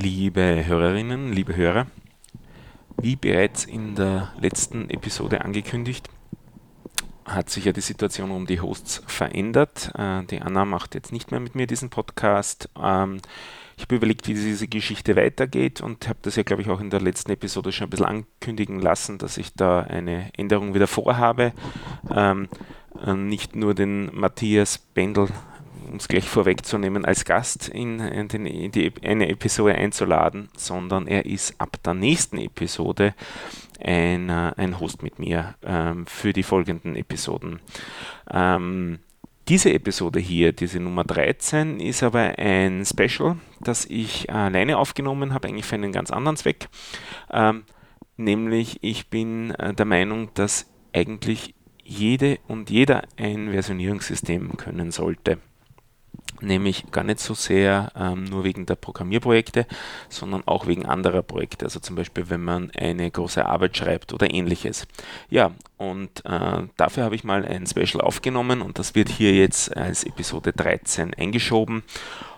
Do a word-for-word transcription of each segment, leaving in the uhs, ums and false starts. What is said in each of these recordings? Liebe Hörerinnen, liebe Hörer, wie bereits in der letzten Episode angekündigt, hat sich ja die Situation um die Hosts verändert. Äh, die Anna macht jetzt nicht mehr mit mir diesen Podcast. Ähm, ich habe überlegt, wie diese Geschichte weitergeht und habe das ja, glaube ich, auch in der letzten Episode schon ein bisschen ankündigen lassen, dass ich da eine Änderung wieder vorhabe. Ähm, nicht nur den Matthias Bendel, um es gleich vorwegzunehmen, als Gast in, in, den, in die, eine Episode einzuladen, sondern er ist ab der nächsten Episode ein, ein Host mit mir ähm, für die folgenden Episoden. Ähm, diese Episode hier, diese Nummer dreizehn, ist aber ein Special, das ich alleine aufgenommen habe, eigentlich für einen ganz anderen Zweck. Ähm, nämlich, ich bin der Meinung, dass eigentlich jede und jeder ein Versionierungssystem können sollte. Nämlich gar nicht so sehr ähm, nur wegen der Programmierprojekte, sondern auch wegen anderer Projekte, also zum Beispiel, wenn man eine große Arbeit schreibt oder ähnliches. Ja, und äh, dafür habe ich mal ein Special aufgenommen und das wird hier jetzt als Episode dreizehn eingeschoben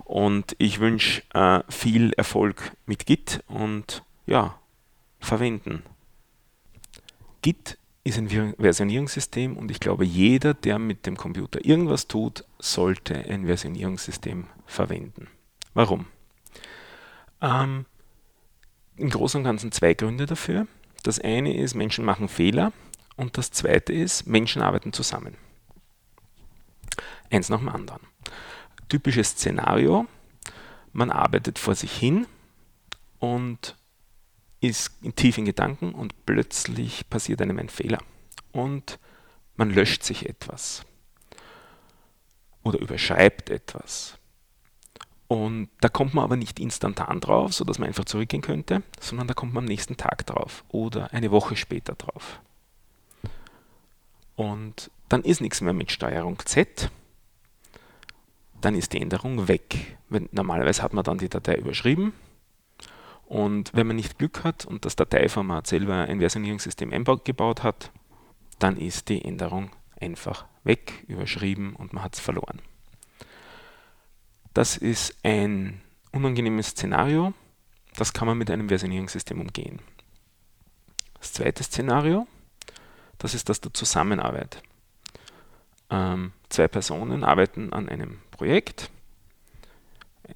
und ich wünsche äh, viel Erfolg mit Git und ja, verwenden. Git ist ein Versionierungssystem und ich glaube, jeder, der mit dem Computer irgendwas tut, sollte ein Versionierungssystem verwenden. Warum? Ähm, im Großen und Ganzen zwei Gründe dafür. Das eine ist, Menschen machen Fehler und das zweite ist, Menschen arbeiten zusammen. Eins nach dem anderen. Typisches Szenario, man arbeitet vor sich hin und ist tief in Gedanken und plötzlich passiert einem ein Fehler und man löscht sich etwas oder überschreibt etwas. Und da kommt man aber nicht instantan drauf, sodass man einfach zurückgehen könnte, sondern da kommt man am nächsten Tag drauf oder eine Woche später drauf. Und dann ist nichts mehr mit Steuerung Z, dann ist die Änderung weg. Wenn, normalerweise hat man dann die Datei überschrieben. Und wenn man nicht Glück hat und das Dateiformat selber ein Versionierungssystem eingebaut hat, dann ist die Änderung einfach weg, überschrieben und man hat es verloren. Das ist ein unangenehmes Szenario, das kann man mit einem Versionierungssystem umgehen. Das zweite Szenario, das ist das der Zusammenarbeit. Ähm, zwei Personen arbeiten an einem Projekt,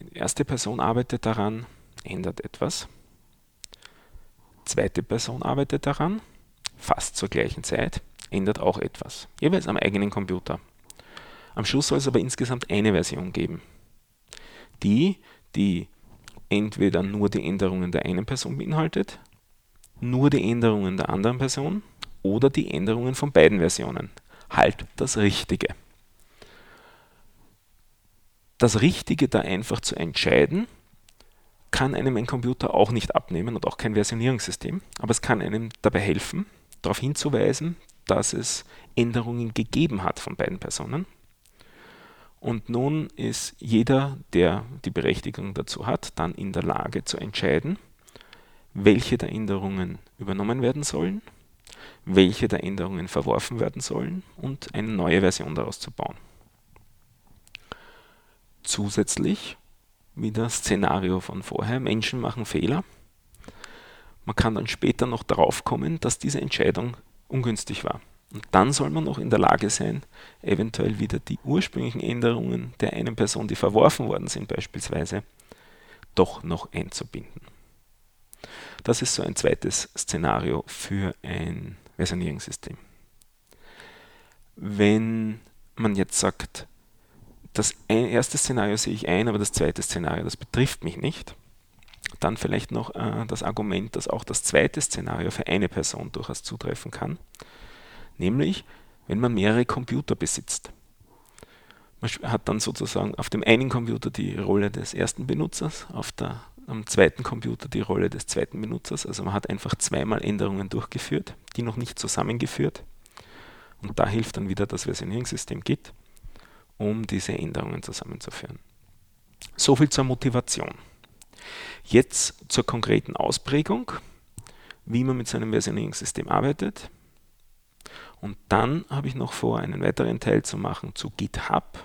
die erste Person arbeitet daran, ändert etwas. Zweite Person arbeitet daran, fast zur gleichen Zeit, ändert auch etwas. Jeweils am eigenen Computer. Am Schluss soll es aber insgesamt eine Version geben. Die, die entweder nur die Änderungen der einen Person beinhaltet, nur die Änderungen der anderen Person oder die Änderungen von beiden Versionen. Halt das Richtige. Das Richtige da einfach zu entscheiden, kann einem ein Computer auch nicht abnehmen und auch kein Versionierungssystem, aber es kann einem dabei helfen, darauf hinzuweisen, dass es Änderungen gegeben hat von beiden Personen. Und nun ist jeder, der die Berechtigung dazu hat, dann in der Lage zu entscheiden, welche der Änderungen übernommen werden sollen, welche der Änderungen verworfen werden sollen und eine neue Version daraus zu bauen. Zusätzlich wie das Szenario von vorher. Menschen machen Fehler. Man kann dann später noch darauf kommen, dass diese Entscheidung ungünstig war. Und dann soll man noch in der Lage sein, eventuell wieder die ursprünglichen Änderungen der einen Person, die verworfen worden sind beispielsweise, doch noch einzubinden. Das ist so ein zweites Szenario für ein Versionierungssystem. Wenn man jetzt sagt, das erste Szenario sehe ich ein, aber das zweite Szenario, das betrifft mich nicht. Dann vielleicht noch äh, das Argument, dass auch das zweite Szenario für eine Person durchaus zutreffen kann. Nämlich, wenn man mehrere Computer besitzt. Man hat dann sozusagen auf dem einen Computer die Rolle des ersten Benutzers, auf der, am zweiten Computer die Rolle des zweiten Benutzers. Also man hat einfach zweimal Änderungen durchgeführt, die noch nicht zusammengeführt. Und da hilft dann wieder das Versionierungssystem Git, um diese Änderungen zusammenzuführen. Soviel zur Motivation. Jetzt zur konkreten Ausprägung, wie man mit seinem Versionierungssystem arbeitet. Und dann habe ich noch vor, einen weiteren Teil zu machen zu GitHub.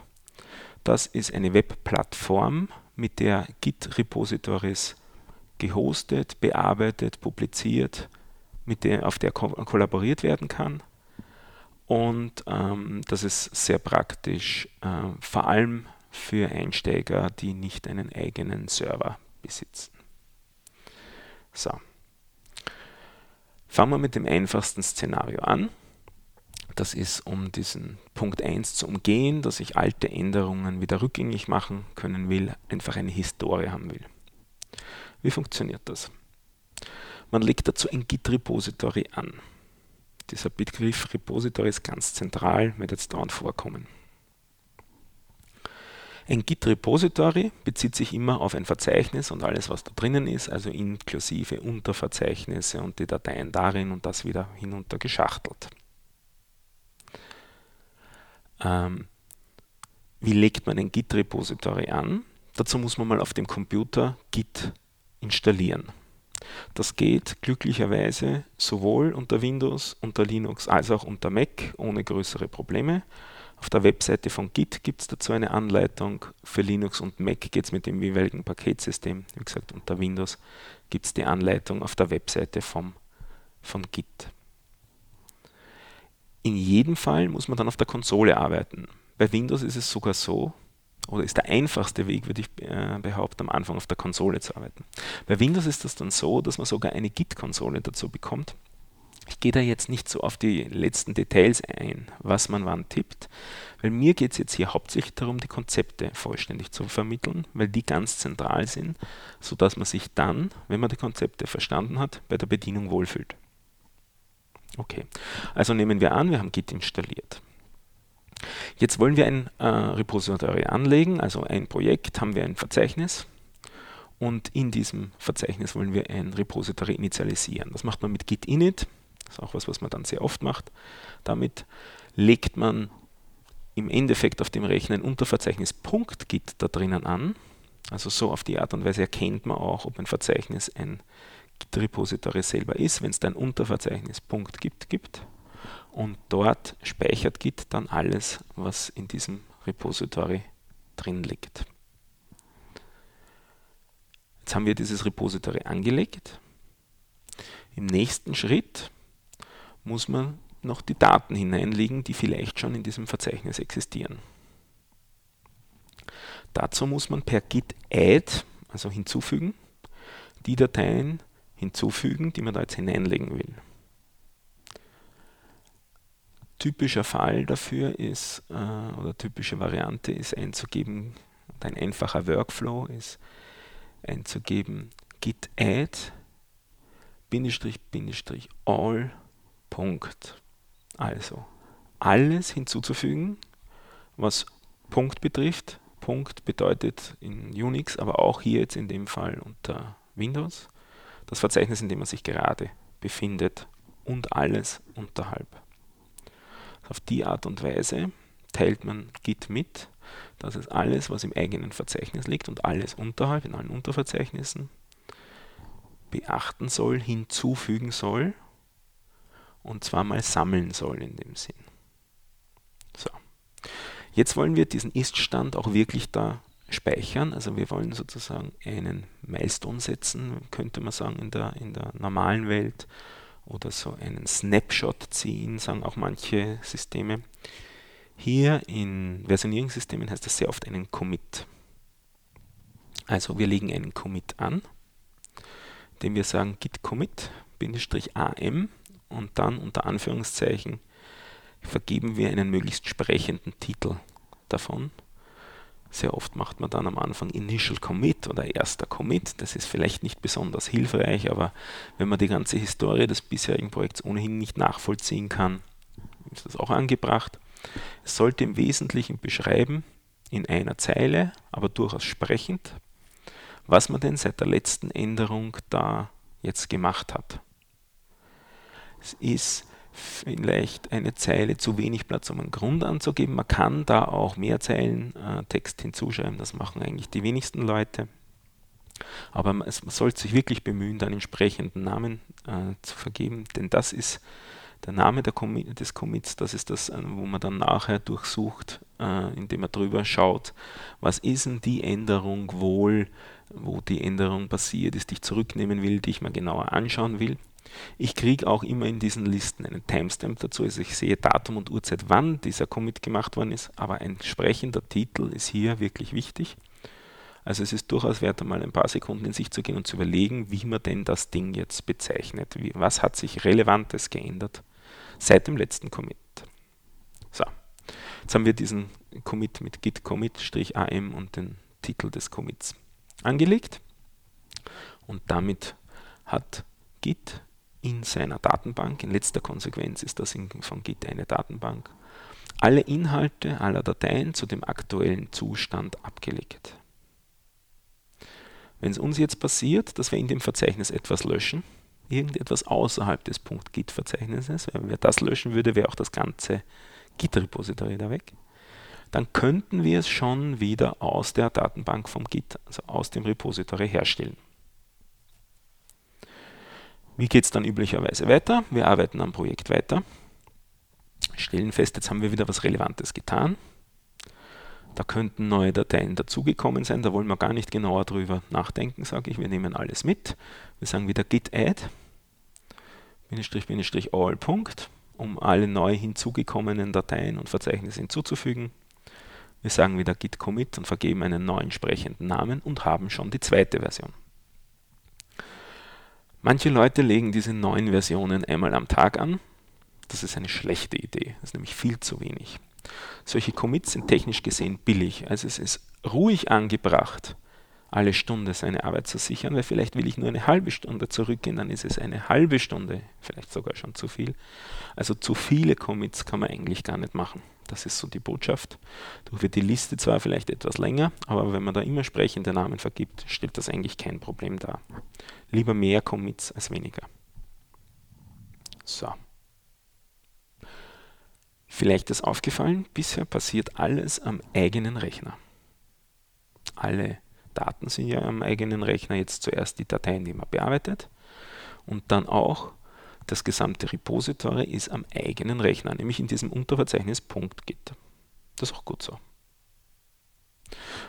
Das ist eine Webplattform, mit der Git-Repositories gehostet, bearbeitet, publiziert, mit der, auf der ko- kollaboriert werden kann. Und ähm, das ist sehr praktisch, äh, vor allem für Einsteiger, die nicht einen eigenen Server besitzen. So. Fangen wir mit dem einfachsten Szenario an. Das ist, um diesen Punkt eins zu umgehen, dass ich alte Änderungen wieder rückgängig machen können will, einfach eine Historie haben will. Wie funktioniert das? Man legt dazu ein Git-Repository an. Dieser Begriff Repository ist ganz zentral, wird jetzt dauernd vorkommen. Ein Git-Repository bezieht sich immer auf ein Verzeichnis und alles, was da drinnen ist, also inklusive Unterverzeichnisse und die Dateien darin und das wieder hinunter geschachtelt. Ähm, wie legt man ein Git-Repository an? Dazu muss man mal auf dem Computer Git installieren. Das geht glücklicherweise sowohl unter Windows, unter Linux als auch unter Mac ohne größere Probleme. Auf der Webseite von Git gibt es dazu eine Anleitung. Für Linux und Mac geht es mit dem jeweiligen Paketsystem. Wie gesagt, unter Windows gibt es die Anleitung auf der Webseite vom, von Git. In jedem Fall muss man dann auf der Konsole arbeiten. Bei Windows ist es sogar so, oder ist der einfachste Weg, würde ich behaupten, am Anfang auf der Konsole zu arbeiten. Bei Windows ist das dann so, dass man sogar eine Git-Konsole dazu bekommt. Ich gehe da jetzt nicht so auf die letzten Details ein, was man wann tippt, weil mir geht es jetzt hier hauptsächlich darum, die Konzepte vollständig zu vermitteln, weil die ganz zentral sind, sodass man sich dann, wenn man die Konzepte verstanden hat, bei der Bedienung wohlfühlt. Okay, also nehmen wir an, wir haben Git installiert. Jetzt wollen wir ein äh, Repository anlegen, also ein Projekt, haben wir ein Verzeichnis und in diesem Verzeichnis wollen wir ein Repository initialisieren. Das macht man mit Git init. Das ist auch was, was man dann sehr oft macht. Damit legt man im Endeffekt auf dem Rechner ein Unterverzeichnis .git da drinnen an. Also so auf die Art und Weise erkennt man auch, ob ein Verzeichnis ein Git-Repository selber ist, wenn es da ein Unterverzeichnis .git gibt. Und dort speichert Git dann alles, was in diesem Repository drin liegt. Jetzt haben wir dieses Repository angelegt. Im nächsten Schritt muss man noch die Daten hineinlegen, die vielleicht schon in diesem Verzeichnis existieren. Dazu muss man per Git add, also hinzufügen, die Dateien hinzufügen, die man da jetzt hineinlegen will. Typischer Fall dafür ist, äh, oder typische Variante ist einzugeben, und ein einfacher Workflow ist einzugeben, Git add, Bindestrich, Bindestrich, all, Punkt. Also alles hinzuzufügen, was Punkt betrifft. Punkt bedeutet in Unix, aber auch hier jetzt in dem Fall unter Windows, das Verzeichnis, in dem man sich gerade befindet und alles unterhalb. Auf die Art und Weise teilt man Git mit, dass es alles, was im eigenen Verzeichnis liegt und alles unterhalb, in allen Unterverzeichnissen, beachten soll, hinzufügen soll, und zwar mal sammeln soll in dem Sinn. So. Jetzt wollen wir diesen Ist-Stand auch wirklich da speichern, also wir wollen sozusagen einen Milestone setzen, könnte man sagen, in der, in der normalen Welt, oder so einen Snapshot ziehen, sagen auch manche Systeme. Hier in Versionierungssystemen heißt das sehr oft einen Commit. Also wir legen einen Commit an, indem wir sagen git commit am und dann unter Anführungszeichen vergeben wir einen möglichst sprechenden Titel davon. Sehr oft macht man dann am Anfang Initial Commit oder erster Commit. Das ist vielleicht nicht besonders hilfreich, aber wenn man die ganze Historie des bisherigen Projekts ohnehin nicht nachvollziehen kann, ist das auch angebracht. Es sollte im Wesentlichen beschreiben, in einer Zeile, aber durchaus sprechend, was man denn seit der letzten Änderung da jetzt gemacht hat. Es ist vielleicht eine Zeile zu wenig Platz, um einen Grund anzugeben. Man kann da auch mehr Zeilen äh, Text hinzuschreiben, das machen eigentlich die wenigsten Leute. Aber man, es, man sollte sich wirklich bemühen, einen entsprechenden Namen äh, zu vergeben, denn das ist der Name der Com- des Commits, das ist das, äh, wo man dann nachher durchsucht, äh, indem man drüber schaut, was ist denn die Änderung wohl wo die Änderung passiert ist, die ich zurücknehmen will, die ich mir genauer anschauen will. Ich kriege auch immer in diesen Listen einen Timestamp dazu, also ich sehe Datum und Uhrzeit, wann dieser Commit gemacht worden ist, aber ein entsprechender Titel ist hier wirklich wichtig. Also es ist durchaus wert, einmal ein paar Sekunden in sich zu gehen und zu überlegen, wie man denn das Ding jetzt bezeichnet. Wie, was hat sich Relevantes geändert seit dem letzten Commit? So, jetzt haben wir diesen Commit mit Git Commit-A M und den Titel des Commits angelegt und damit hat Git in seiner Datenbank, in letzter Konsequenz ist das in, von Git eine Datenbank, alle Inhalte aller Dateien zu dem aktuellen Zustand abgelegt. Wenn es uns jetzt passiert, dass wir in dem Verzeichnis etwas löschen, irgendetwas außerhalb des .git-Verzeichnisses, wenn wir das löschen würde, wäre auch das ganze Git-Repository da weg, dann könnten wir es schon wieder aus der Datenbank vom Git, also aus dem Repository herstellen. Wie geht es dann üblicherweise weiter? Wir arbeiten am Projekt weiter, stellen fest, jetzt haben wir wieder was Relevantes getan. Da könnten neue Dateien dazugekommen sein, da wollen wir gar nicht genauer drüber nachdenken, sage ich. Wir nehmen alles mit. Wir sagen wieder git add, Bindestrich, Bindestrich, all, Punkt, um alle neu hinzugekommenen Dateien und Verzeichnisse hinzuzufügen. Wir sagen wieder git commit und vergeben einen neu entsprechenden Namen und haben schon die zweite Version. Manche Leute legen diese neuen Versionen einmal am Tag an. Das ist eine schlechte Idee, das ist nämlich viel zu wenig. Solche Commits sind technisch gesehen billig, also es ist ruhig angebracht, alle Stunde seine Arbeit zu sichern, weil vielleicht will ich nur eine halbe Stunde zurückgehen, dann ist es eine halbe Stunde, vielleicht sogar schon zu viel. Also zu viele Commits kann man eigentlich gar nicht machen. Das ist so die Botschaft. Durch wird die Liste zwar vielleicht etwas länger, aber wenn man da immer sprechende Namen vergibt, stellt das eigentlich kein Problem dar. Lieber mehr Commits als weniger. So. Vielleicht ist aufgefallen, bisher passiert alles am eigenen Rechner. Alle Daten sind ja am eigenen Rechner, jetzt zuerst die Dateien, die man bearbeitet, und dann auch das gesamte Repository ist am eigenen Rechner, nämlich in diesem Unterverzeichnis .git. Das ist auch gut so.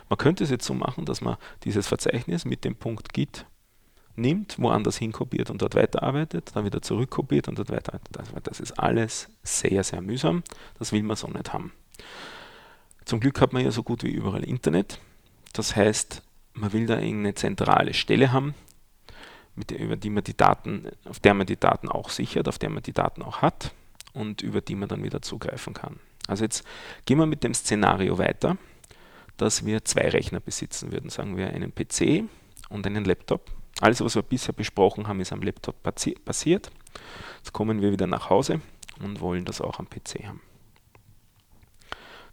Man könnte es jetzt so machen, dass man dieses Verzeichnis mit dem .git nimmt, woanders hinkopiert und dort weiterarbeitet, dann wieder zurückkopiert und dort weiterarbeitet. Das ist alles sehr, sehr mühsam. Das will man so nicht haben. Zum Glück hat man ja so gut wie überall Internet. Das heißt, man will da irgendeine zentrale Stelle haben, mit der, über die man die Daten, auf der man die Daten auch sichert, auf der man die Daten auch hat und über die man dann wieder zugreifen kann. Also jetzt gehen wir mit dem Szenario weiter, dass wir zwei Rechner besitzen würden, sagen wir einen P C und einen Laptop. Alles, was wir bisher besprochen haben, ist am Laptop passiert. Jetzt kommen wir wieder nach Hause und wollen das auch am P C haben.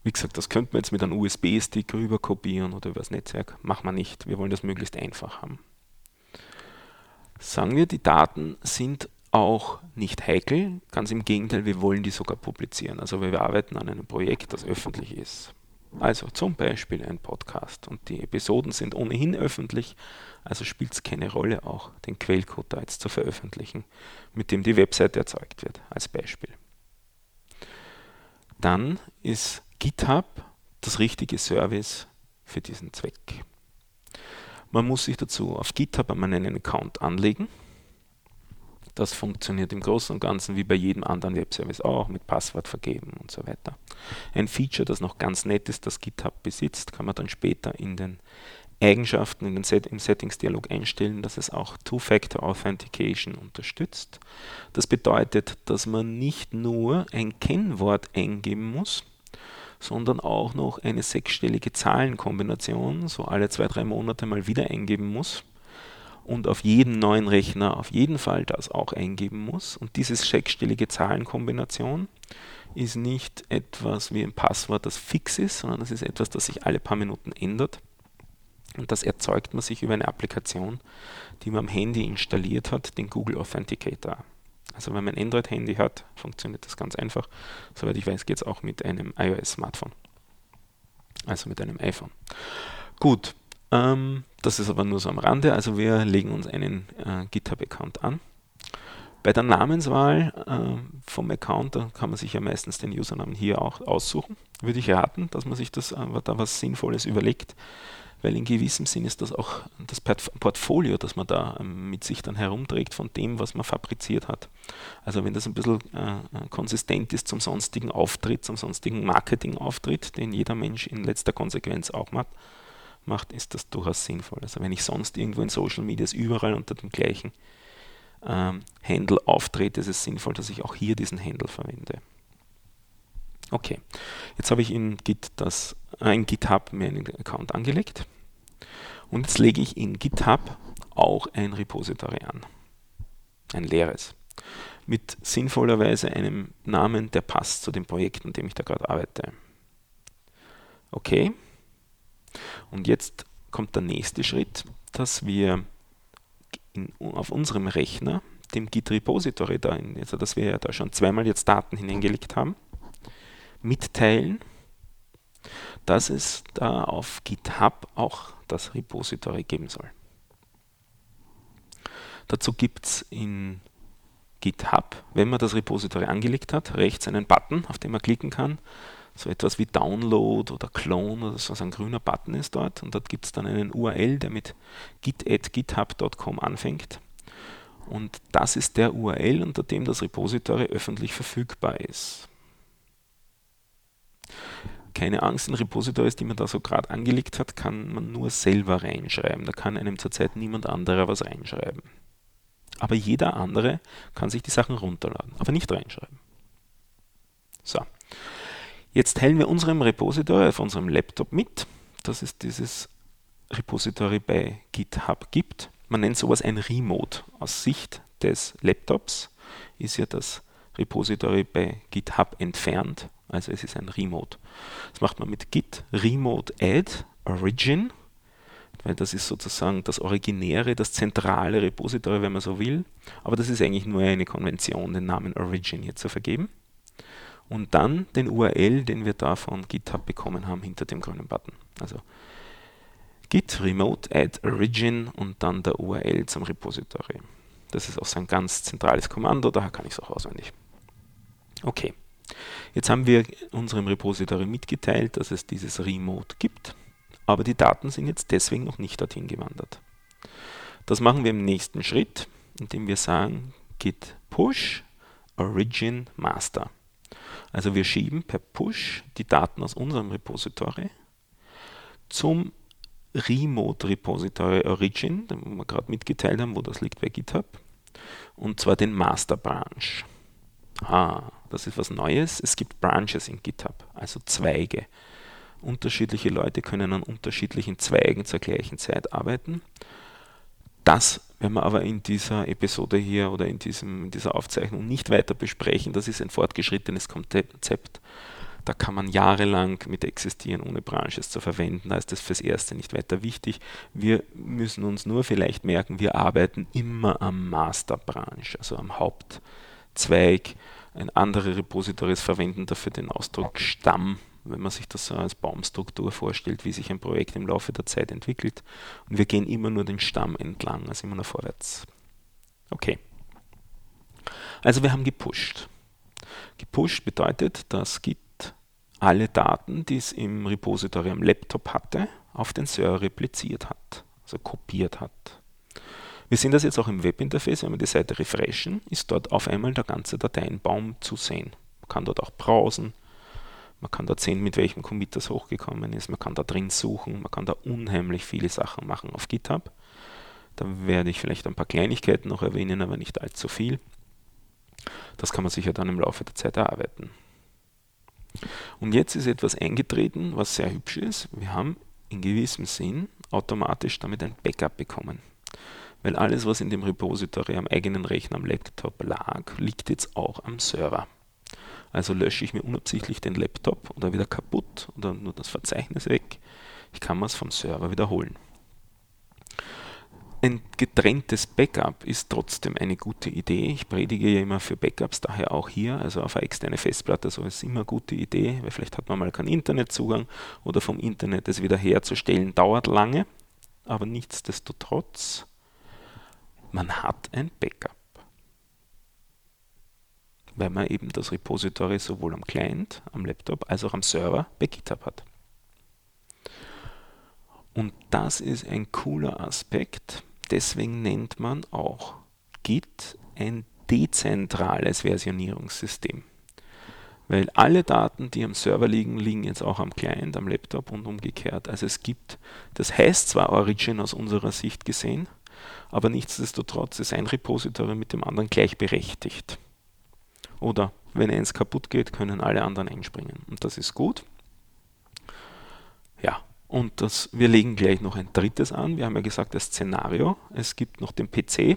Wie gesagt, das könnte man jetzt mit einem U S B-Stick rüber kopieren oder über das Netzwerk. Machen wir nicht. Wir wollen das möglichst einfach haben. Sagen wir, die Daten sind auch nicht heikel. Ganz im Gegenteil, wir wollen die sogar publizieren. Also wir arbeiten an einem Projekt, das öffentlich ist. Also zum Beispiel ein Podcast. Und die Episoden sind ohnehin öffentlich, also spielt es keine Rolle auch, den Quellcode da jetzt zu veröffentlichen, mit dem die Webseite erzeugt wird, als Beispiel. Dann ist GitHub das richtige Service für diesen Zweck. Man muss sich dazu auf GitHub einmal einen Account anlegen. Das funktioniert im Großen und Ganzen wie bei jedem anderen Webservice auch, mit Passwort vergeben und so weiter. Ein Feature, das noch ganz nett ist, das GitHub besitzt, kann man dann später in den Eigenschaften, in den Set im Settings-Dialog einstellen, dass es auch Two-Factor-Authentication unterstützt. Das bedeutet, dass man nicht nur ein Kennwort eingeben muss, sondern auch noch eine sechsstellige Zahlenkombination, so alle zwei, drei Monate mal wieder eingeben muss. Und auf jeden neuen Rechner auf jeden Fall das auch eingeben muss. Und diese sechsstellige Zahlenkombination ist nicht etwas wie ein Passwort, das fix ist, sondern das ist etwas, das sich alle paar Minuten ändert. Und das erzeugt man sich über eine Applikation, die man am Handy installiert hat, den Google Authenticator. Also wenn man ein Android-Handy hat, funktioniert das ganz einfach. Soweit ich weiß, geht es auch mit einem iOS-Smartphone. Also mit einem iPhone. Gut. Das ist aber nur so am Rande, also wir legen uns einen äh, GitHub-Account an. Bei der Namenswahl äh, vom Account, da kann man sich ja meistens den Usernamen hier auch aussuchen. Würde ich raten, dass man sich das, äh, da was Sinnvolles überlegt, weil in gewissem Sinn ist das auch das Port- Portfolio, das man da äh, mit sich dann herumträgt von dem, was man fabriziert hat. Also wenn das ein bisschen äh, konsistent ist zum sonstigen Auftritt, zum sonstigen Marketingauftritt, den jeder Mensch in letzter Konsequenz auch macht, macht, ist das durchaus sinnvoll. Also wenn ich sonst irgendwo in Social Media überall unter dem gleichen ähm, Handle auftrete, ist es sinnvoll, dass ich auch hier diesen Handle verwende. Okay, jetzt habe ich in, Git das, äh, in GitHub mir einen Account angelegt und jetzt lege ich in GitHub auch ein Repository an, ein leeres, mit sinnvollerweise einem Namen, der passt zu dem Projekt, an dem ich da gerade arbeite. Okay. Und jetzt kommt der nächste Schritt, dass wir in, auf unserem Rechner, dem Git-Repository, da in, also dass wir ja da schon zweimal jetzt Daten hineingelegt haben, mitteilen, dass es da auf GitHub auch das Repository geben soll. Dazu gibt es in GitHub, wenn man das Repository angelegt hat, rechts einen Button, auf den man klicken kann, so etwas wie Download oder Clone oder so, also ein grüner Button ist dort und dort gibt es dann einen U R L, der mit git at github dot com anfängt und das ist der U R L, unter dem das Repository öffentlich verfügbar ist. Keine Angst, in Repositories, die man da so gerade angelegt hat, kann man nur selber reinschreiben, da kann einem zurzeit niemand anderer was reinschreiben. Aber jeder andere kann sich die Sachen runterladen, aber nicht reinschreiben. So. Jetzt teilen wir unserem Repository auf unserem Laptop mit, dass es dieses Repository bei GitHub gibt. Man nennt sowas ein Remote. Aus Sicht des Laptops ist ja das Repository bei GitHub entfernt, also es ist ein Remote. Das macht man mit git remote add origin, weil das ist sozusagen das originäre, das zentrale Repository, wenn man so will. Aber das ist eigentlich nur eine Konvention, den Namen origin hier zu vergeben. Und dann den U R L, den wir da von GitHub bekommen haben, hinter dem grünen Button. Also git remote add origin und dann der U R L zum Repository. Das ist auch so ein ganz zentrales Kommando, daher kann ich es auch auswendig. Okay, jetzt haben wir unserem Repository mitgeteilt, dass es dieses Remote gibt, aber die Daten sind jetzt deswegen noch nicht dorthin gewandert. Das machen wir im nächsten Schritt, indem wir sagen git push origin master. Also wir schieben per Push die Daten aus unserem Repository zum Remote Repository Origin, den wir gerade mitgeteilt haben, wo das liegt bei GitHub, und zwar den Master Branch. Ah, das ist was Neues. Es gibt Branches in GitHub, also Zweige. Unterschiedliche Leute können an unterschiedlichen Zweigen zur gleichen Zeit arbeiten. Das werden wir aber in dieser Episode hier oder in, diesem, in dieser Aufzeichnung nicht weiter besprechen. Das ist ein fortgeschrittenes Konzept. Da kann man jahrelang mit existieren, ohne Branches zu verwenden. Da ist das fürs Erste nicht weiter wichtig. Wir müssen uns nur vielleicht merken, wir arbeiten immer am Master Branch, also am Hauptzweig. Ein andere Repositories verwenden dafür den Ausdruck Stamm, wenn man sich das so als Baumstruktur vorstellt, wie sich ein Projekt im Laufe der Zeit entwickelt. Und wir gehen immer nur den Stamm entlang, also immer nur vorwärts. Okay. Also wir haben gepusht. Gepusht bedeutet, dass Git alle Daten, die es im Repository am Laptop hatte, auf den Server repliziert hat, also kopiert hat. Wir sehen das jetzt auch im Webinterface, wenn wir die Seite refreshen, ist dort auf einmal der ganze Dateienbaum zu sehen. Man kann dort auch browsen. Man kann dort sehen, mit welchem Commit das hochgekommen ist, man kann da drin suchen, man kann da unheimlich viele Sachen machen auf GitHub. Da werde ich vielleicht ein paar Kleinigkeiten noch erwähnen, aber nicht allzu viel. Das kann man sich ja dann im Laufe der Zeit erarbeiten. Und jetzt ist etwas eingetreten, was sehr hübsch ist. Wir haben in gewissem Sinn automatisch damit ein Backup bekommen. Weil alles, was in dem Repository am eigenen Rechner, am Laptop lag, liegt jetzt auch am Server. Also lösche ich mir unabsichtlich den Laptop oder wieder kaputt oder nur das Verzeichnis weg. Ich kann mir es vom Server wiederholen. Ein getrenntes Backup ist trotzdem eine gute Idee. Ich predige ja immer für Backups, daher auch hier, also auf eine externe Festplatte, so ist immer eine gute Idee, weil vielleicht hat man mal keinen Internetzugang oder vom Internet es wieder herzustellen, dauert lange, aber nichtsdestotrotz, man hat ein Backup. weil man eben das Repository sowohl am Client, am Laptop als auch am Server bei GitHub hat. Und das ist ein cooler Aspekt, deswegen nennt man auch Git ein dezentrales Versionierungssystem. Weil alle Daten, die am Server liegen, liegen jetzt auch am Client, am Laptop und umgekehrt. Also es gibt, das heißt zwar Origin aus unserer Sicht gesehen, aber nichtsdestotrotz ist ein Repository mit dem anderen gleichberechtigt. Oder wenn eins kaputt geht, können alle anderen einspringen. Und das ist gut. Ja, und das, wir legen gleich noch ein drittes an. Wir haben ja gesagt, das Szenario. Es gibt noch den P C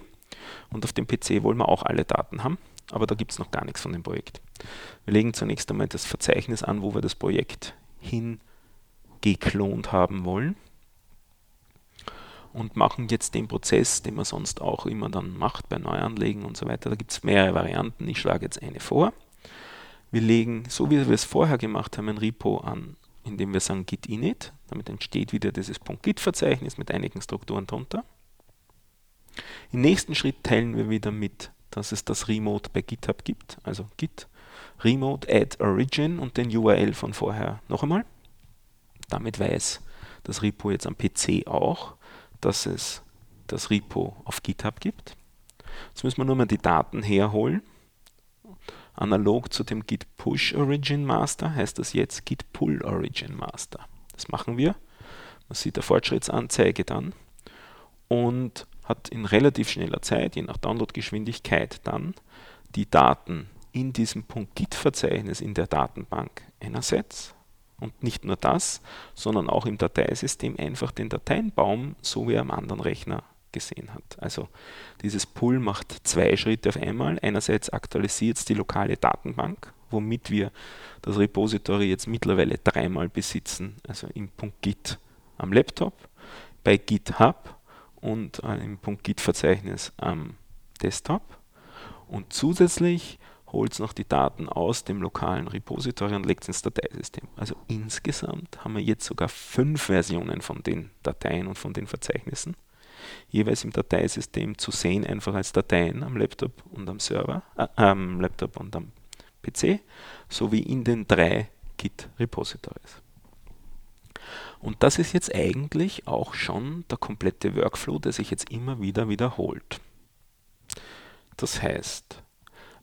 und auf dem P C wollen wir auch alle Daten haben. Aber da gibt es noch gar nichts von dem Projekt. Wir legen zunächst einmal das Verzeichnis an, wo wir das Projekt hingeklont haben wollen und machen jetzt den Prozess, den man sonst auch immer dann macht bei Neuanlegen und so weiter. Da gibt es mehrere Varianten, ich schlage jetzt eine vor. Wir legen, so wie wir es vorher gemacht haben, ein Repo an, indem wir sagen git init, damit entsteht wieder dieses .git-Verzeichnis mit einigen Strukturen drunter. Im nächsten Schritt teilen wir wieder mit, dass es das Remote bei GitHub gibt, also git remote add origin und den U R L von vorher noch einmal. Damit weiß das Repo jetzt am P C auch, dass es das Repo auf GitHub gibt. Jetzt müssen wir nur mal die Daten herholen. Analog zu dem git push origin master heißt das jetzt git pull origin master. Das machen wir. Man sieht eine Fortschrittsanzeige dann und hat in relativ schneller Zeit, je nach Downloadgeschwindigkeit, dann die Daten in diesem .git-Verzeichnis in der Datenbank einerseits und nicht nur das, sondern auch im Dateisystem einfach den Dateienbaum, so wie er am anderen Rechner gesehen hat. Also dieses Pull macht zwei Schritte auf einmal. Einerseits aktualisiert es die lokale Datenbank, womit wir das Repository jetzt mittlerweile dreimal besitzen, also im .git am Laptop, bei GitHub und im .git-Verzeichnis am Desktop. Und zusätzlich holt es noch die Daten aus dem lokalen Repository und legt es ins Dateisystem. Also insgesamt haben wir jetzt sogar fünf Versionen von den Dateien und von den Verzeichnissen. Jeweils im Dateisystem zu sehen, einfach als Dateien am Laptop und am Server, äh, am Laptop und am P C, sowie in den drei Git-Repositories. Und das ist jetzt eigentlich auch schon der komplette Workflow, der sich jetzt immer wieder wiederholt. Das heißt,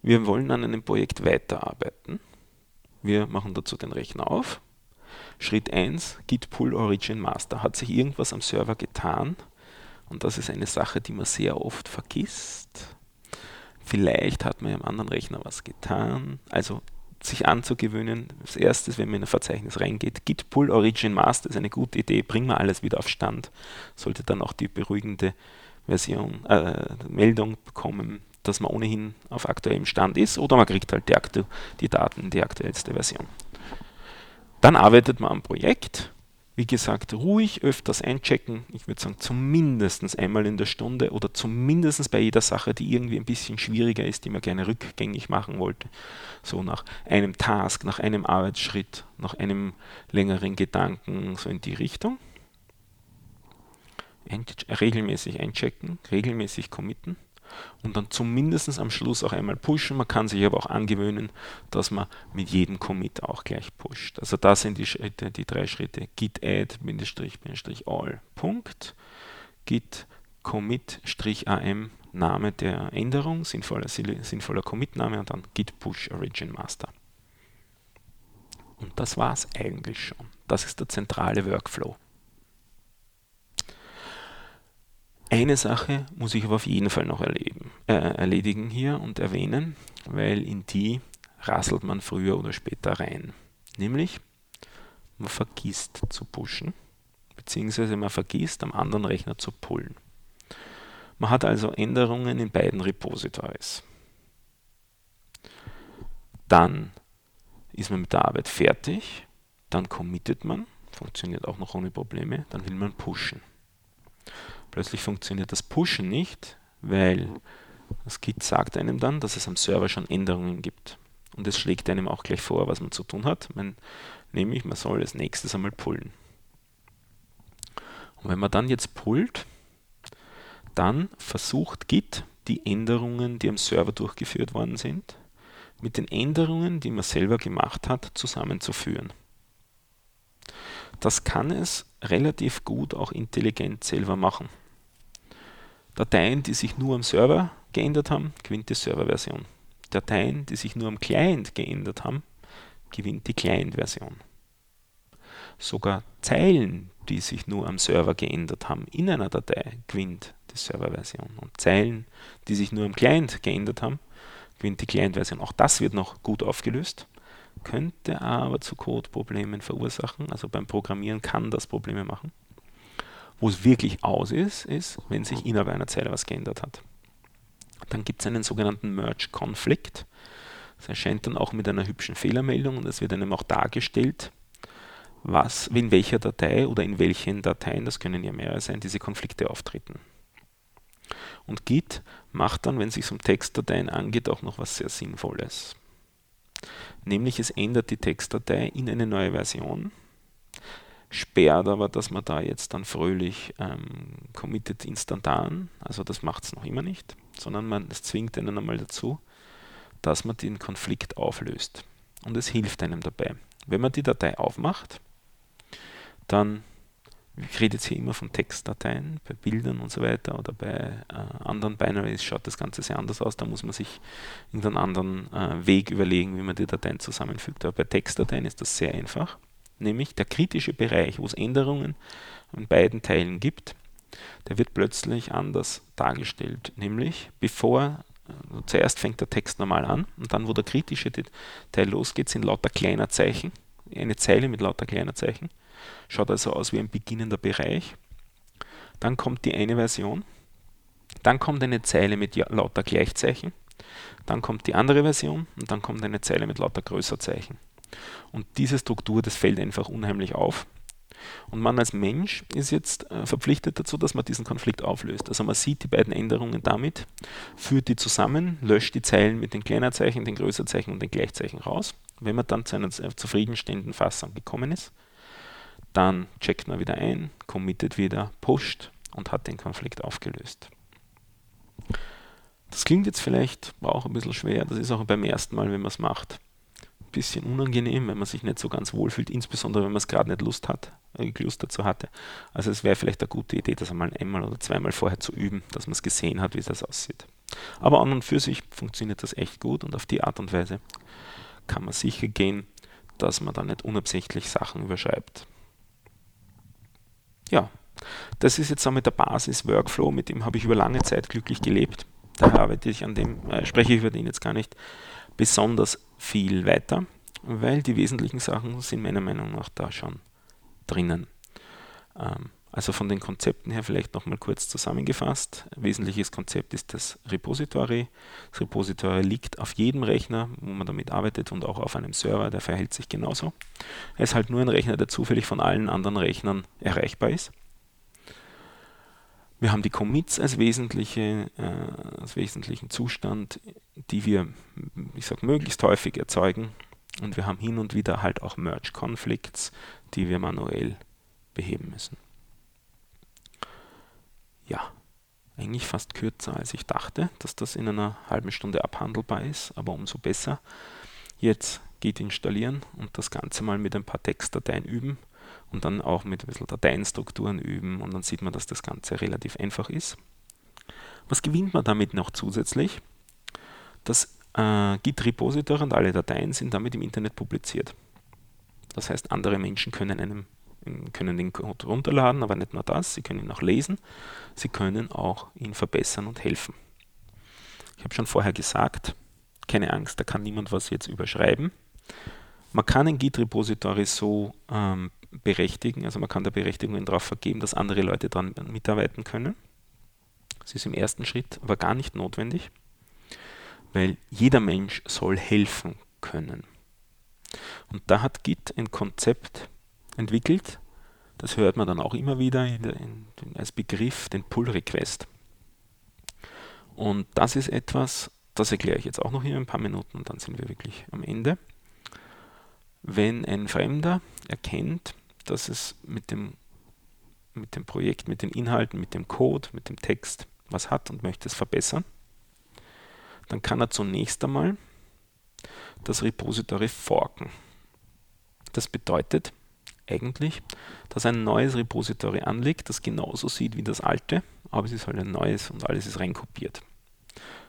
wir wollen an einem Projekt weiterarbeiten. Wir machen dazu den Rechner auf. Schritt eins, Git Pull Origin Master. Hat sich irgendwas am Server getan? Und das ist eine Sache, die man sehr oft vergisst. Vielleicht hat man ja am anderen Rechner was getan. Also sich anzugewöhnen. Das erste ist, wenn man in ein Verzeichnis reingeht, Git Pull Origin Master ist eine gute Idee, bringen wir alles wieder auf Stand. Sollte dann auch die beruhigende Version, äh, Meldung bekommen, dass man ohnehin auf aktuellem Stand ist oder man kriegt halt die, die Daten, die aktuellste Version. Dann arbeitet man am Projekt. Wie gesagt, ruhig öfters einchecken. Ich würde sagen, zumindest einmal in der Stunde oder zumindest bei jeder Sache, die irgendwie ein bisschen schwieriger ist, die man gerne rückgängig machen wollte. So nach einem Task, nach einem Arbeitsschritt, nach einem längeren Gedanken, so in die Richtung. Ein- regelmäßig einchecken, regelmäßig committen und dann zumindest am Schluss auch einmal pushen. Man kann sich aber auch angewöhnen, dass man mit jedem Commit auch gleich pusht. Also das sind die Schritte, die drei Schritte. Git add, Bindestrich, Bindestrich, all, Punkt. Git commit, Strich, am, Name der Änderung, sinnvoller, sinnvoller Commit-Name und dann git push origin master. Und das war es eigentlich schon. Das ist der zentrale Workflow. Eine Sache muss ich aber auf jeden Fall noch erleben, äh, erledigen hier und erwähnen, weil in die rasselt man früher oder später rein. Nämlich, man vergisst zu pushen, beziehungsweise man vergisst, am anderen Rechner zu pullen. Man hat also Änderungen in beiden Repositories. Dann ist man mit der Arbeit fertig, dann committet man, funktioniert auch noch ohne Probleme, dann will man pushen. Plötzlich funktioniert das Pushen nicht, weil das Git sagt einem dann, dass es am Server schon Änderungen gibt. Und es schlägt einem auch gleich vor, was man zu tun hat. Man, nämlich, man soll als nächstes einmal pullen. Und wenn man dann jetzt pullt, dann versucht Git, die Änderungen, die am Server durchgeführt worden sind, mit den Änderungen, die man selber gemacht hat, zusammenzuführen. Das kann es relativ gut auch intelligent selber machen. Dateien, die sich nur am Server geändert haben, gewinnt die Serverversion. Dateien, die sich nur am Client geändert haben, gewinnt die Client-Version. Sogar Zeilen, die sich nur am Server geändert haben, in einer Datei, gewinnt die Serverversion. Und Zeilen, die sich nur am Client geändert haben, gewinnt die Client-Version. Auch das wird noch gut aufgelöst, könnte aber zu Codeproblemen verursachen. Also beim Programmieren kann das Probleme machen. Wo es wirklich aus ist, ist, wenn sich innerhalb einer Zeile was geändert hat. Dann gibt es einen sogenannten Merge-Konflikt. Das erscheint dann auch mit einer hübschen Fehlermeldung und es wird einem auch dargestellt, was in welcher Datei oder in welchen Dateien, das können ja mehrere sein, diese Konflikte auftreten. Und Git macht dann, wenn es sich um Textdateien angeht, auch noch was sehr Sinnvolles. Nämlich es ändert die Textdatei in eine neue Version, sperrt aber, dass man da jetzt dann fröhlich ähm, committet instantan, also das macht es noch immer nicht, sondern man, es zwingt einen einmal dazu, dass man den Konflikt auflöst. Und es hilft einem dabei. Wenn man die Datei aufmacht, dann, ich rede jetzt hier immer von Textdateien, bei Bildern und so weiter oder bei äh, anderen Binaries schaut das Ganze sehr anders aus, da muss man sich irgendeinen anderen äh, Weg überlegen, wie man die Dateien zusammenfügt. Aber bei Textdateien ist das sehr einfach, nämlich der kritische Bereich, wo es Änderungen an beiden Teilen gibt, der wird plötzlich anders dargestellt, nämlich bevor also zuerst fängt der Text normal an und dann, wo der kritische Teil losgeht, sind lauter kleiner Zeichen. Eine Zeile mit lauter kleiner Zeichen. Schaut also aus wie ein beginnender Bereich. Dann kommt die eine Version. Dann kommt eine Zeile mit lauter Gleichzeichen. Dann kommt die andere Version und dann kommt eine Zeile mit lauter Größerzeichen. Und diese Struktur, das fällt einfach unheimlich auf. Und man als Mensch ist jetzt äh, verpflichtet dazu, dass man diesen Konflikt auflöst. Also man sieht die beiden Änderungen damit, führt die zusammen, löscht die Zeilen mit den Kleinerzeichen, den Größerzeichen und den Gleichzeichen raus. Wenn man dann zu einer zufriedenstellenden Fassung gekommen ist, dann checkt man wieder ein, committet wieder, pusht und hat den Konflikt aufgelöst. Das klingt jetzt vielleicht auch ein bisschen schwer, das ist auch beim ersten Mal, wenn man es macht, bisschen unangenehm, wenn man sich nicht so ganz wohl fühlt, insbesondere wenn man es gerade nicht Lust hat, äh, Lust dazu hatte. Also es wäre vielleicht eine gute Idee, das einmal einmal oder zweimal vorher zu üben, dass man es gesehen hat, wie das aussieht. Aber an und für sich funktioniert das echt gut und auf die Art und Weise kann man sicher gehen, dass man da nicht unabsichtlich Sachen überschreibt. Ja, das ist jetzt so mit der Basis Workflow, mit dem habe ich über lange Zeit glücklich gelebt. Daher arbeite ich an dem, äh, spreche ich über den jetzt gar nicht besonders viel weiter, weil die wesentlichen Sachen sind meiner Meinung nach da schon drinnen. Ähm, also von den Konzepten her vielleicht nochmal kurz zusammengefasst. Wesentliches Konzept ist das Repository. Das Repository liegt auf jedem Rechner, wo man damit arbeitet und auch auf einem Server, der verhält sich genauso. Er ist halt nur ein Rechner, der zufällig von allen anderen Rechnern erreichbar ist. Wir haben die Commits als, wesentliche, äh, als wesentlichen Zustand, die wir, ich sag, möglichst häufig erzeugen. Und wir haben hin und wieder halt auch Merge-Conflicts, die wir manuell beheben müssen. Ja, eigentlich fast kürzer als ich dachte, dass das in einer halben Stunde abhandelbar ist, aber umso besser. Jetzt Git installieren und das Ganze mal mit ein paar Textdateien üben. Und dann auch mit ein bisschen Dateienstrukturen üben und dann sieht man, dass das Ganze relativ einfach ist. Was gewinnt man damit noch zusätzlich? Das äh, Git-Repository und alle Dateien sind damit im Internet publiziert. Das heißt, andere Menschen können, einem, können den Code runterladen, aber nicht nur das, sie können ihn auch lesen, sie können auch ihn verbessern und helfen. Ich habe schon vorher gesagt, keine Angst, da kann niemand was jetzt überschreiben. Man kann ein Git-Repository so ähm, berechtigen, also man kann da Berechtigungen darauf vergeben, dass andere Leute daran mitarbeiten können. Das ist im ersten Schritt aber gar nicht notwendig, weil jeder Mensch soll helfen können. Und da hat Git ein Konzept entwickelt, das hört man dann auch immer wieder in der, in, als Begriff, den Pull-Request. Und das ist etwas, das erkläre ich jetzt auch noch hier in ein paar Minuten und dann sind wir wirklich am Ende. Wenn ein Fremder erkennt, dass es mit dem, mit dem Projekt, mit den Inhalten, mit dem Code, mit dem Text was hat und möchte es verbessern, dann kann er zunächst einmal das Repository forken. Das bedeutet eigentlich, dass ein neues Repository anlegt, das genauso sieht wie das alte, aber es ist halt ein neues und alles ist reinkopiert.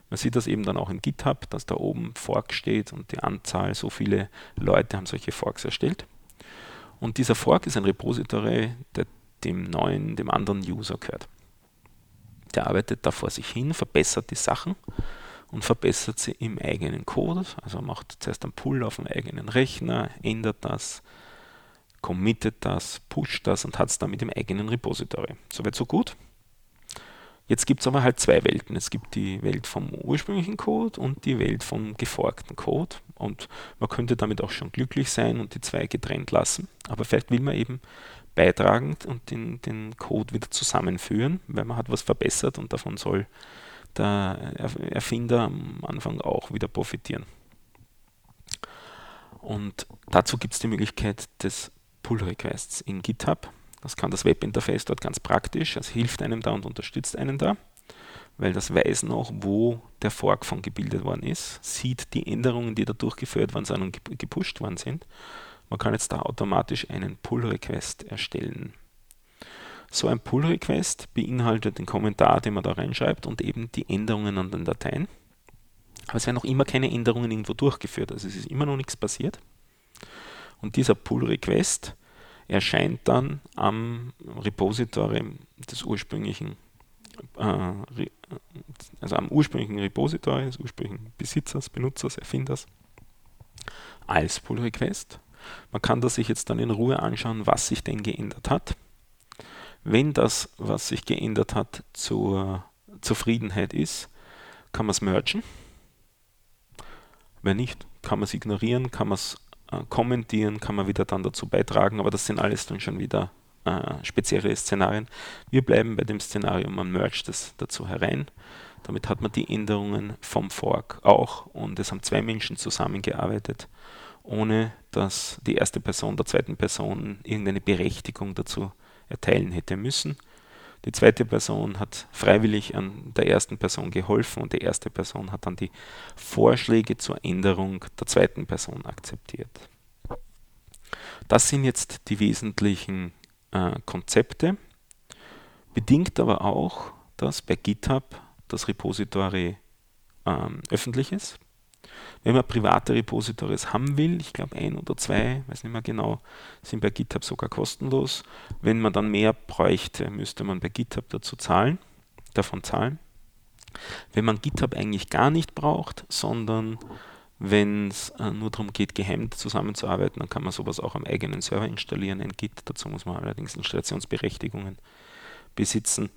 Man sieht das eben dann auch in GitHub, dass da oben Fork steht und die Anzahl, so viele Leute haben solche Forks erstellt. Und dieser Fork ist ein Repository, der dem neuen, dem anderen User gehört. Der arbeitet da vor sich hin, verbessert die Sachen und verbessert sie im eigenen Code. Also macht zuerst einen Pull auf den eigenen Rechner, ändert das, committet das, pusht das und hat es dann mit dem eigenen Repository. Soweit so gut. Jetzt gibt es aber halt zwei Welten. Es gibt die Welt vom ursprünglichen Code und die Welt vom geforkten Code. Und man könnte damit auch schon glücklich sein und die zwei getrennt lassen. Aber vielleicht will man eben beitragend und den, den Code wieder zusammenführen, weil man hat was verbessert und davon soll der Erfinder am Anfang auch wieder profitieren. Und dazu gibt es die Möglichkeit des Pull-Requests in GitHub. Das kann das Webinterface dort ganz praktisch, das hilft einem da und unterstützt einen da, weil das weiß noch, wo der Fork von gebildet worden ist, sieht die Änderungen, die da durchgeführt worden sind und gepusht worden sind. Man kann jetzt da automatisch einen Pull-Request erstellen. So ein Pull-Request beinhaltet den Kommentar, den man da reinschreibt und eben die Änderungen an den Dateien. Aber es werden noch immer keine Änderungen irgendwo durchgeführt, also es ist immer noch nichts passiert. Und dieser Pull-Request erscheint dann am Repository des ursprünglichen, äh, also am ursprünglichen Repository, des ursprünglichen Besitzers, Benutzers, Erfinders, als Pull-Request. Man kann das sich jetzt dann in Ruhe anschauen, was sich denn geändert hat. Wenn das, was sich geändert hat, zur Zufriedenheit ist, kann man es mergen. Wenn nicht, kann man es ignorieren, kann man es kommentieren, kann man wieder dann dazu beitragen, aber das sind alles dann schon wieder äh, spezielle Szenarien. Wir bleiben bei dem Szenario, man mergt das dazu herein. Damit hat man die Änderungen vom Fork auch und es haben zwei Menschen zusammengearbeitet, ohne dass die erste Person der zweiten Person irgendeine Berechtigung dazu erteilen hätte müssen. Die zweite Person hat freiwillig an der ersten Person geholfen und die erste Person hat dann die Vorschläge zur Änderung der zweiten Person akzeptiert. Das sind jetzt die wesentlichen äh, Konzepte, bedingt aber auch, dass bei GitHub das Repository ähm, öffentlich ist. Wenn man private Repositories haben will, ich glaube ein oder zwei, weiß nicht mehr genau, sind bei GitHub sogar kostenlos. Wenn man dann mehr bräuchte, müsste man bei GitHub dazu zahlen, davon zahlen. Wenn man GitHub eigentlich gar nicht braucht, sondern wenn es äh, nur darum geht, geheim zusammenzuarbeiten, dann kann man sowas auch am eigenen Server installieren, ein Git. Dazu muss man allerdings Installationsberechtigungen besitzen.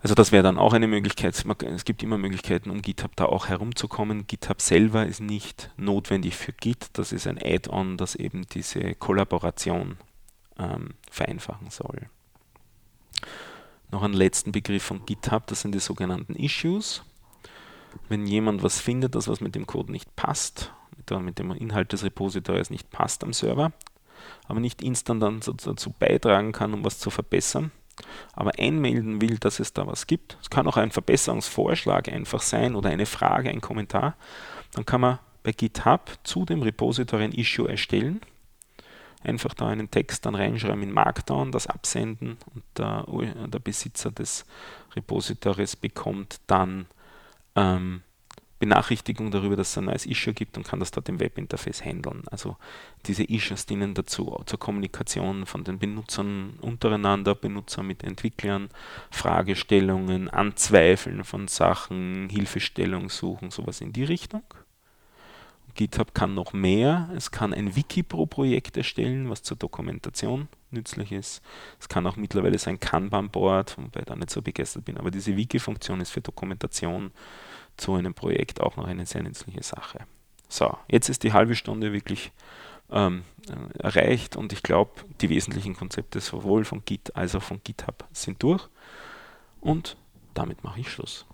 Also das wäre dann auch eine Möglichkeit. Es gibt immer Möglichkeiten, um GitHub da auch herumzukommen. GitHub selber ist nicht notwendig für Git. Das ist ein Add-on, das eben diese Kollaboration ähm, vereinfachen soll. Noch einen letzten Begriff von GitHub, das sind die sogenannten Issues. Wenn jemand was findet, das was mit dem Code nicht passt, mit dem Inhalt des Repositories nicht passt am Server, aber nicht instant dann dazu beitragen kann, um was zu verbessern, aber einmelden will, dass es da was gibt. Es kann auch ein Verbesserungsvorschlag einfach sein oder eine Frage, ein Kommentar. Dann kann man bei GitHub zu dem Repository ein Issue erstellen. Einfach da einen Text dann reinschreiben in Markdown, das absenden und der, der Besitzer des Repositories bekommt dann ähm, Benachrichtigung darüber, dass es ein neues Issue gibt und kann das dort im Webinterface handeln. Also diese Issues dienen dazu zur Kommunikation von den Benutzern untereinander, Benutzer mit Entwicklern, Fragestellungen, Anzweifeln von Sachen, Hilfestellung suchen, sowas in die Richtung. Und GitHub kann noch mehr. Es kann ein Wiki pro Projekt erstellen, was zur Dokumentation nützlich ist. Es kann auch mittlerweile sein Kanban-Board, wobei ich da nicht so begeistert bin, aber diese Wiki-Funktion ist für Dokumentation zu einem Projekt auch noch eine sehr nützliche Sache. So, jetzt ist die halbe Stunde wirklich ähm, erreicht und ich glaube, die wesentlichen Konzepte sowohl von Git als auch von GitHub sind durch und damit mache ich Schluss.